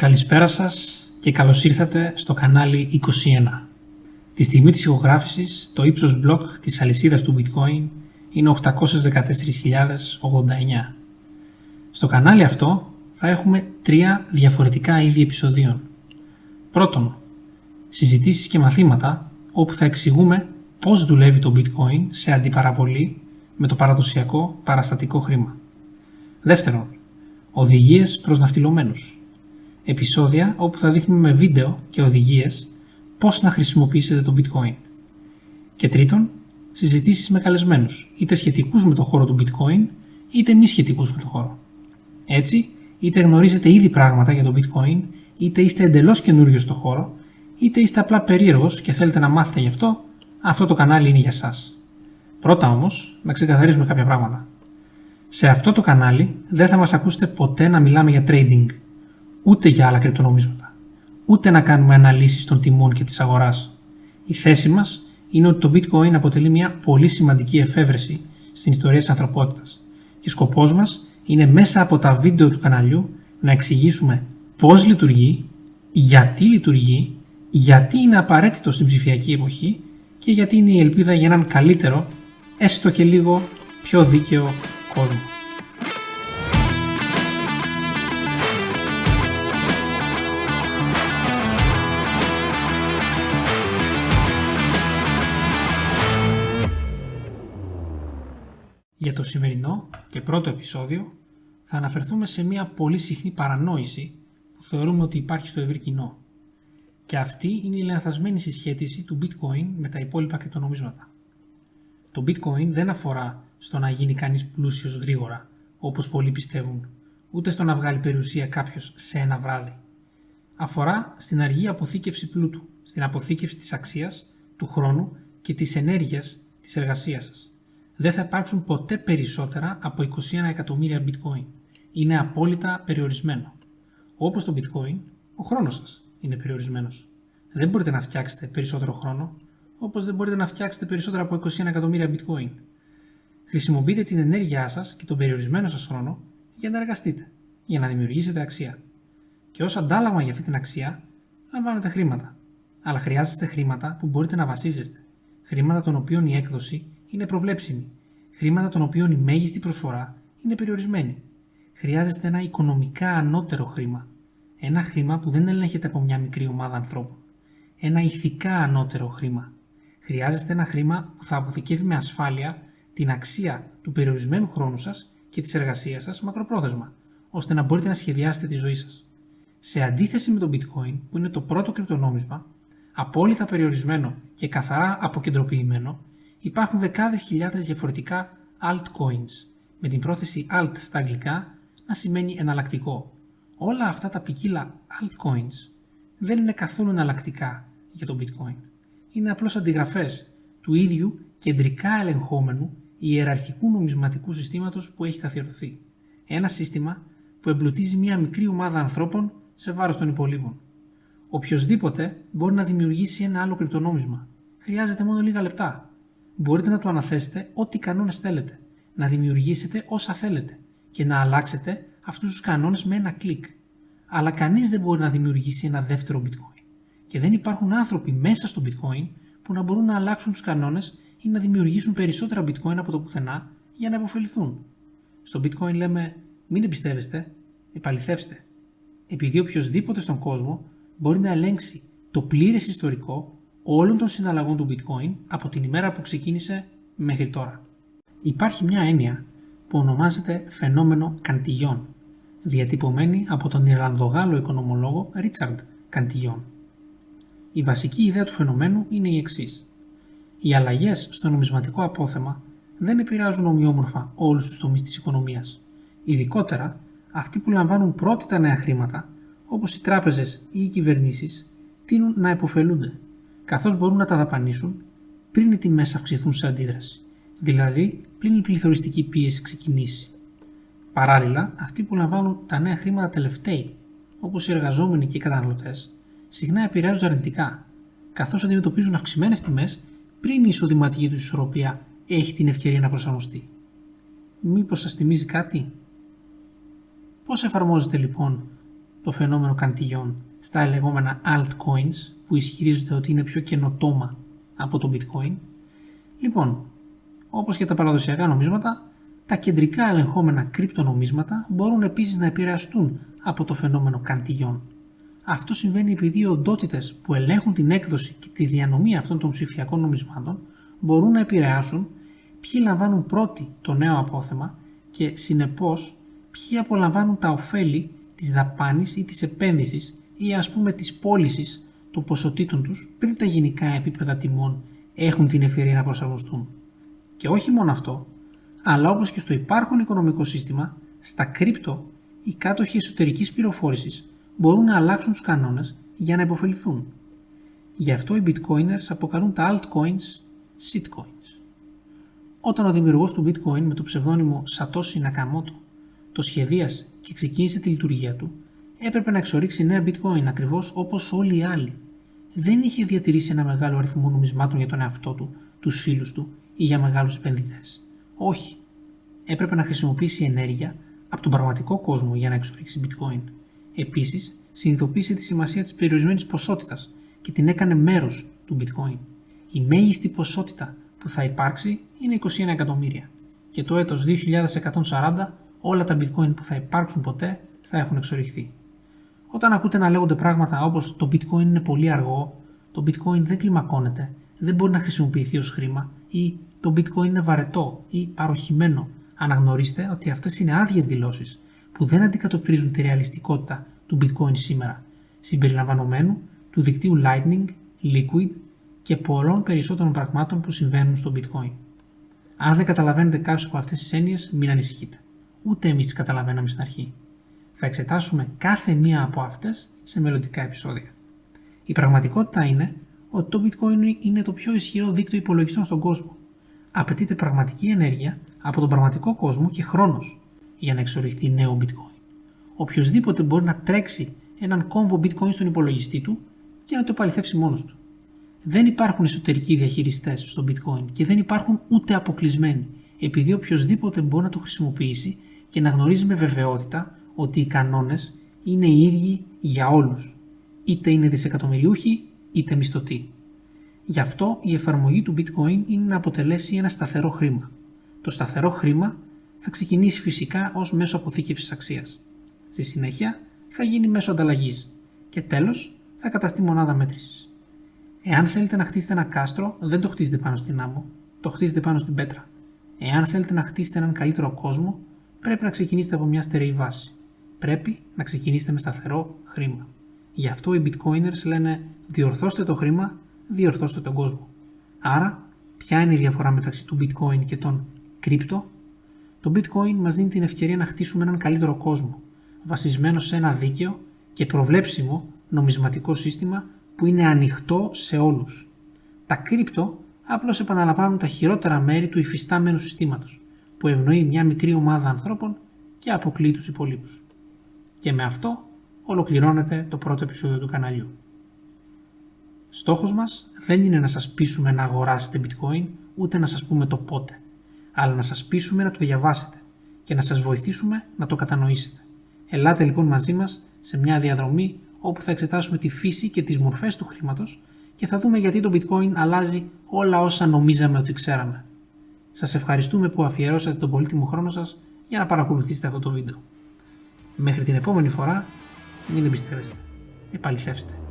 Καλησπέρα σας και καλώς ήρθατε στο κανάλι 21. Τη στιγμή της ηχογράφησης, το ύψος μπλοκ της αλυσίδας του Bitcoin είναι 814.089. Στο κανάλι αυτό θα έχουμε τρία διαφορετικά είδη επεισοδίων. Πρώτον, συζητήσεις και μαθήματα όπου θα εξηγούμε πώς δουλεύει το Bitcoin σε αντιπαραβολή με το παραδοσιακό παραστατικό χρήμα. Δεύτερον, οδηγίες προς ναυτιλωμένους. Επεισόδια όπου θα δείχνουμε με βίντεο και οδηγίες πώς να χρησιμοποιήσετε το Bitcoin. Και τρίτον, συζητήσεις με καλεσμένους, είτε σχετικούς με το χώρο του Bitcoin, είτε μη σχετικούς με το χώρο. Έτσι, είτε γνωρίζετε ήδη πράγματα για το Bitcoin, είτε είστε εντελώς καινούριος στο χώρο, είτε είστε απλά περίεργος και θέλετε να μάθετε γι' αυτό, αυτό το κανάλι είναι για σας. Πρώτα όμως, να ξεκαθαρίσουμε κάποια πράγματα. Σε αυτό το κανάλι δεν θα μας ακούσετε ποτέ να μιλάμε για trading, ούτε για άλλα κρυπτονομίσματα, ούτε να κάνουμε αναλύσεις των τιμών και της αγοράς. Η θέση μας είναι ότι το Bitcoin αποτελεί μια πολύ σημαντική εφεύρεση στην ιστορία της ανθρωπότητας και σκοπός μας είναι μέσα από τα βίντεο του καναλιού να εξηγήσουμε πώς λειτουργεί, γιατί είναι απαραίτητο στην ψηφιακή εποχή και γιατί είναι η ελπίδα για έναν καλύτερο, έστω και λίγο πιο δίκαιο κόσμο. Για το σημερινό και πρώτο επεισόδιο θα αναφερθούμε σε μια πολύ συχνή παρανόηση που θεωρούμε ότι υπάρχει στο ευρύ κοινό. Και αυτή είναι η λανθασμένη συσχέτιση του Bitcoin με τα υπόλοιπα κρυπτονομίσματα. Το Bitcoin δεν αφορά στο να γίνει κανείς πλούσιος γρήγορα, όπως πολλοί πιστεύουν, ούτε στο να βγάλει περιουσία κάποιος σε ένα βράδυ. Αφορά στην αργή αποθήκευση πλούτου, στην αποθήκευση της αξίας, του χρόνου και της ενέργειας της εργασίας σας. Δεν θα υπάρξουν ποτέ περισσότερα από 21 εκατομμύρια bitcoin. Είναι απόλυτα περιορισμένο. Όπως το bitcoin, ο χρόνος σας είναι περιορισμένος. Δεν μπορείτε να φτιάξετε περισσότερο χρόνο, όπως δεν μπορείτε να φτιάξετε περισσότερα από 21 εκατομμύρια bitcoin. Χρησιμοποιείτε την ενέργειά σας και τον περιορισμένο σας χρόνο για να εργαστείτε, για να δημιουργήσετε αξία. Και ως αντάλλαγμα για αυτή την αξία, λαμβάνετε χρήματα. Αλλά χρειάζεστε χρήματα που μπορείτε να βασίζεστε. Χρήματα των οποίων η έκδοση είναι προβλέψιμη. Χρήματα των οποίων η μέγιστη προσφορά είναι περιορισμένη. Χρειάζεστε ένα οικονομικά ανώτερο χρήμα. Ένα χρήμα που δεν ελέγχεται από μια μικρή ομάδα ανθρώπων. Ένα ηθικά ανώτερο χρήμα. Χρειάζεστε ένα χρήμα που θα αποθηκεύει με ασφάλεια την αξία του περιορισμένου χρόνου σας και της εργασίας σας μακροπρόθεσμα, ώστε να μπορείτε να σχεδιάσετε τη ζωή σας. Σε αντίθεση με το Bitcoin, που είναι το πρώτο κρυπτονόμισμα, απόλυτα περιορισμένο και καθαρά αποκεντροποιημένο, υπάρχουν δεκάδες χιλιάδες διαφορετικά altcoins, με την πρόθεση alt στα αγγλικά να σημαίνει εναλλακτικό. Όλα αυτά τα ποικίλα altcoins δεν είναι καθόλου εναλλακτικά για το bitcoin. Είναι απλώς αντιγραφές του ίδιου κεντρικά ελεγχόμενου ιεραρχικού νομισματικού συστήματος που έχει καθιερωθεί. Ένα σύστημα που εμπλουτίζει μια μικρή ομάδα ανθρώπων σε βάρος των υπολείπων. Οποιοσδήποτε μπορεί να δημιουργήσει ένα άλλο κρυπτονόμισμα. Χρειάζεται μόνο λίγα λεπτά. Μπορείτε να του αναθέσετε ό,τι κανόνες θέλετε, να δημιουργήσετε όσα θέλετε και να αλλάξετε αυτούς τους κανόνες με ένα κλικ. Αλλά κανείς δεν μπορεί να δημιουργήσει ένα δεύτερο bitcoin και δεν υπάρχουν άνθρωποι μέσα στο bitcoin που να μπορούν να αλλάξουν τους κανόνες ή να δημιουργήσουν περισσότερα bitcoin από το πουθενά για να επωφεληθούν. Στο bitcoin λέμε μην εμπιστεύεστε, επαληθεύστε. Επειδή οποιοσδήποτε στον κόσμο μπορεί να ελέγξει το πλήρες ιστορικό όλων των συναλλαγών του bitcoin από την ημέρα που ξεκίνησε μέχρι τώρα. Υπάρχει μια έννοια που ονομάζεται φαινόμενο Cantillon, διατυπωμένη από τον Ιρλανδογάλο οικονομολόγο Richard Cantillon. Η βασική ιδέα του φαινομένου είναι η εξής. Οι αλλαγές στο νομισματικό απόθεμα δεν επηρεάζουν ομοιόμορφα όλους τους τομείς της οικονομίας, ειδικότερα αυτοί που λαμβάνουν πρώτα τα νέα χρήματα, όπως οι τράπεζες ή οι κυβερνήσεις, τείνουν να επωφελούνται, καθώς μπορούν να τα δαπανίσουν πριν οι τιμές αυξηθούν σε αντίδραση, δηλαδή πριν η πληθωριστική πίεση ξεκινήσει. Παράλληλα, αυτοί που λαμβάνουν τα νέα χρήματα τελευταίοι, όπως οι εργαζόμενοι και οι καταναλωτές, συχνά επηρεάζονται αρνητικά, καθώς αντιμετωπίζουν αυξημένες τιμές πριν η εισοδηματική τους ισορροπία έχει την ευκαιρία να προσαρμοστεί. Μήπως σας θυμίζει κάτι? Πώς εφαρμόζεται λοιπόν το φαινόμενο Cantillon στα λεγόμενα altcoins, που ισχυρίζονται ότι είναι πιο καινοτόμα από το bitcoin. Λοιπόν, όπως και τα παραδοσιακά νομίσματα, τα κεντρικά ελεγχόμενα κρυπτονομίσματα μπορούν επίσης να επηρεαστούν από το φαινόμενο Cantillon. Αυτό συμβαίνει επειδή οι οντότητες που ελέγχουν την έκδοση και τη διανομή αυτών των ψηφιακών νομισμάτων μπορούν να επηρεάσουν ποιοι λαμβάνουν πρώτοι το νέο απόθεμα και συνεπώς ποιοι απολαμβάνουν τα ωφέλη της δαπάνης ή της επένδυσης ή ας πούμε της πώλησης των ποσοτήτων τους πριν τα γενικά επίπεδα τιμών έχουν την ευκαιρία να προσαρμοστούν. Και όχι μόνο αυτό, αλλά όπως και στο υπάρχον οικονομικό σύστημα, στα κρύπτο οι κάτοχοι εσωτερικής πληροφόρησης μπορούν να αλλάξουν τους κανόνες για να υποφεληθούν. Γι' αυτό οι bitcoiners αποκαλούν τα altcoins shitcoins. Όταν ο δημιουργός του bitcoin με το ψευδώνυμο Satoshi Nakamoto το σχεδίασε και ξεκίνησε τη λειτουργία του, έπρεπε να εξορίξει νέα bitcoin ακριβώς όπως όλοι οι άλλοι. Δεν είχε διατηρήσει ένα μεγάλο αριθμό νομισμάτων για τον εαυτό του, τους φίλους του ή για μεγάλους επενδυτές. Όχι. Έπρεπε να χρησιμοποιήσει ενέργεια από τον πραγματικό κόσμο για να εξορίξει bitcoin. Επίσης, συνειδητοποίησε τη σημασία της περιορισμένης ποσότητας και την έκανε μέρος του bitcoin. Η μέγιστη ποσότητα που θα υπάρξει είναι 21 εκατομμύρια και το έτος 2140 όλα τα bitcoin που θα υπάρξουν ποτέ θα έχουν εξοριχθεί. Όταν ακούτε να λέγονται πράγματα όπως το bitcoin είναι πολύ αργό, το bitcoin δεν κλιμακώνεται, δεν μπορεί να χρησιμοποιηθεί ως χρήμα ή το bitcoin είναι βαρετό ή παροχημένο, αναγνωρίστε ότι αυτές είναι άδειες δηλώσεις που δεν αντικατοπτρίζουν τη ρεαλιστικότητα του bitcoin σήμερα, συμπεριλαμβανομένου του δικτύου Lightning, Liquid και πολλών περισσότερων πραγμάτων που συμβαίνουν στο bitcoin. Αν δεν καταλαβαίνετε κάποιες από αυτές τις έννοιες, μην ανησυχείτε. Ούτε εμείς τις καταλαβαίναμε στην αρχή. Θα εξετάσουμε κάθε μία από αυτές σε μελλοντικά επεισόδια. Η πραγματικότητα είναι ότι το bitcoin είναι το πιο ισχυρό δίκτυο υπολογιστών στον κόσμο. Απαιτείται πραγματική ενέργεια από τον πραγματικό κόσμο και χρόνος για να εξοριχθεί νέο bitcoin. Οποιοςδήποτε μπορεί να τρέξει έναν κόμβο bitcoin στον υπολογιστή του και να το επαληθεύσει μόνος του. Δεν υπάρχουν εσωτερικοί διαχειριστές στο bitcoin και δεν υπάρχουν ούτε αποκλεισμένοι, επειδή οποιοςδήποτε μπορεί να το χρησιμοποιήσει και να γνωρίζει με βεβαιότητα ότι οι κανόνες είναι οι ίδιοι για όλους, είτε είναι δισεκατομμυριούχοι είτε μισθωτοί. Γι' αυτό η εφαρμογή του bitcoin είναι να αποτελέσει ένα σταθερό χρήμα. Το σταθερό χρήμα θα ξεκινήσει φυσικά ως μέσο αποθήκευσης αξίας. Στη συνέχεια θα γίνει μέσο ανταλλαγής και τέλος θα καταστεί μονάδα μέτρησης. Εάν θέλετε να χτίσετε ένα κάστρο, δεν το χτίζετε πάνω στην άμμο, το χτίζετε πάνω στην πέτρα. Εάν θέλετε να χτίσετε έναν καλύτερο κόσμο, πρέπει να ξεκινήσετε από μια στερεή βάση. Πρέπει να ξεκινήσετε με σταθερό χρήμα. Γι' αυτό οι bitcoiners λένε διορθώστε το χρήμα, διορθώστε τον κόσμο. Άρα, ποια είναι η διαφορά μεταξύ του bitcoin και των κρύπτο? Το bitcoin μας δίνει την ευκαιρία να χτίσουμε έναν καλύτερο κόσμο, βασισμένο σε ένα δίκαιο και προβλέψιμο νομισματικό σύστημα που είναι ανοιχτό σε όλους. Τα κρύπτο απλώς επαναλαμβάνουν τα χειρότερα μέρη του υφιστάμενου συστήματος, που ευνοεί μια μικρή ομάδα ανθρώπων και αποκλείει τους υπολείπους. Και με αυτό ολοκληρώνεται το πρώτο επεισόδιο του καναλιού. Στόχος μας δεν είναι να σας πείσουμε να αγοράσετε bitcoin, ούτε να σας πούμε το πότε, αλλά να σας πείσουμε να το διαβάσετε και να σας βοηθήσουμε να το κατανοήσετε. Ελάτε λοιπόν μαζί μας σε μια διαδρομή όπου θα εξετάσουμε τη φύση και τις μορφές του χρήματος και θα δούμε γιατί το bitcoin αλλάζει όλα όσα νομίζαμε ότι ξέραμε. Σας ευχαριστούμε που αφιερώσατε τον πολύτιμο χρόνο σας για να παρακολουθήσετε αυτό το βίντεο. Μέχρι την επόμενη φορά, μην εμπιστεύεστε, επαληθεύστε.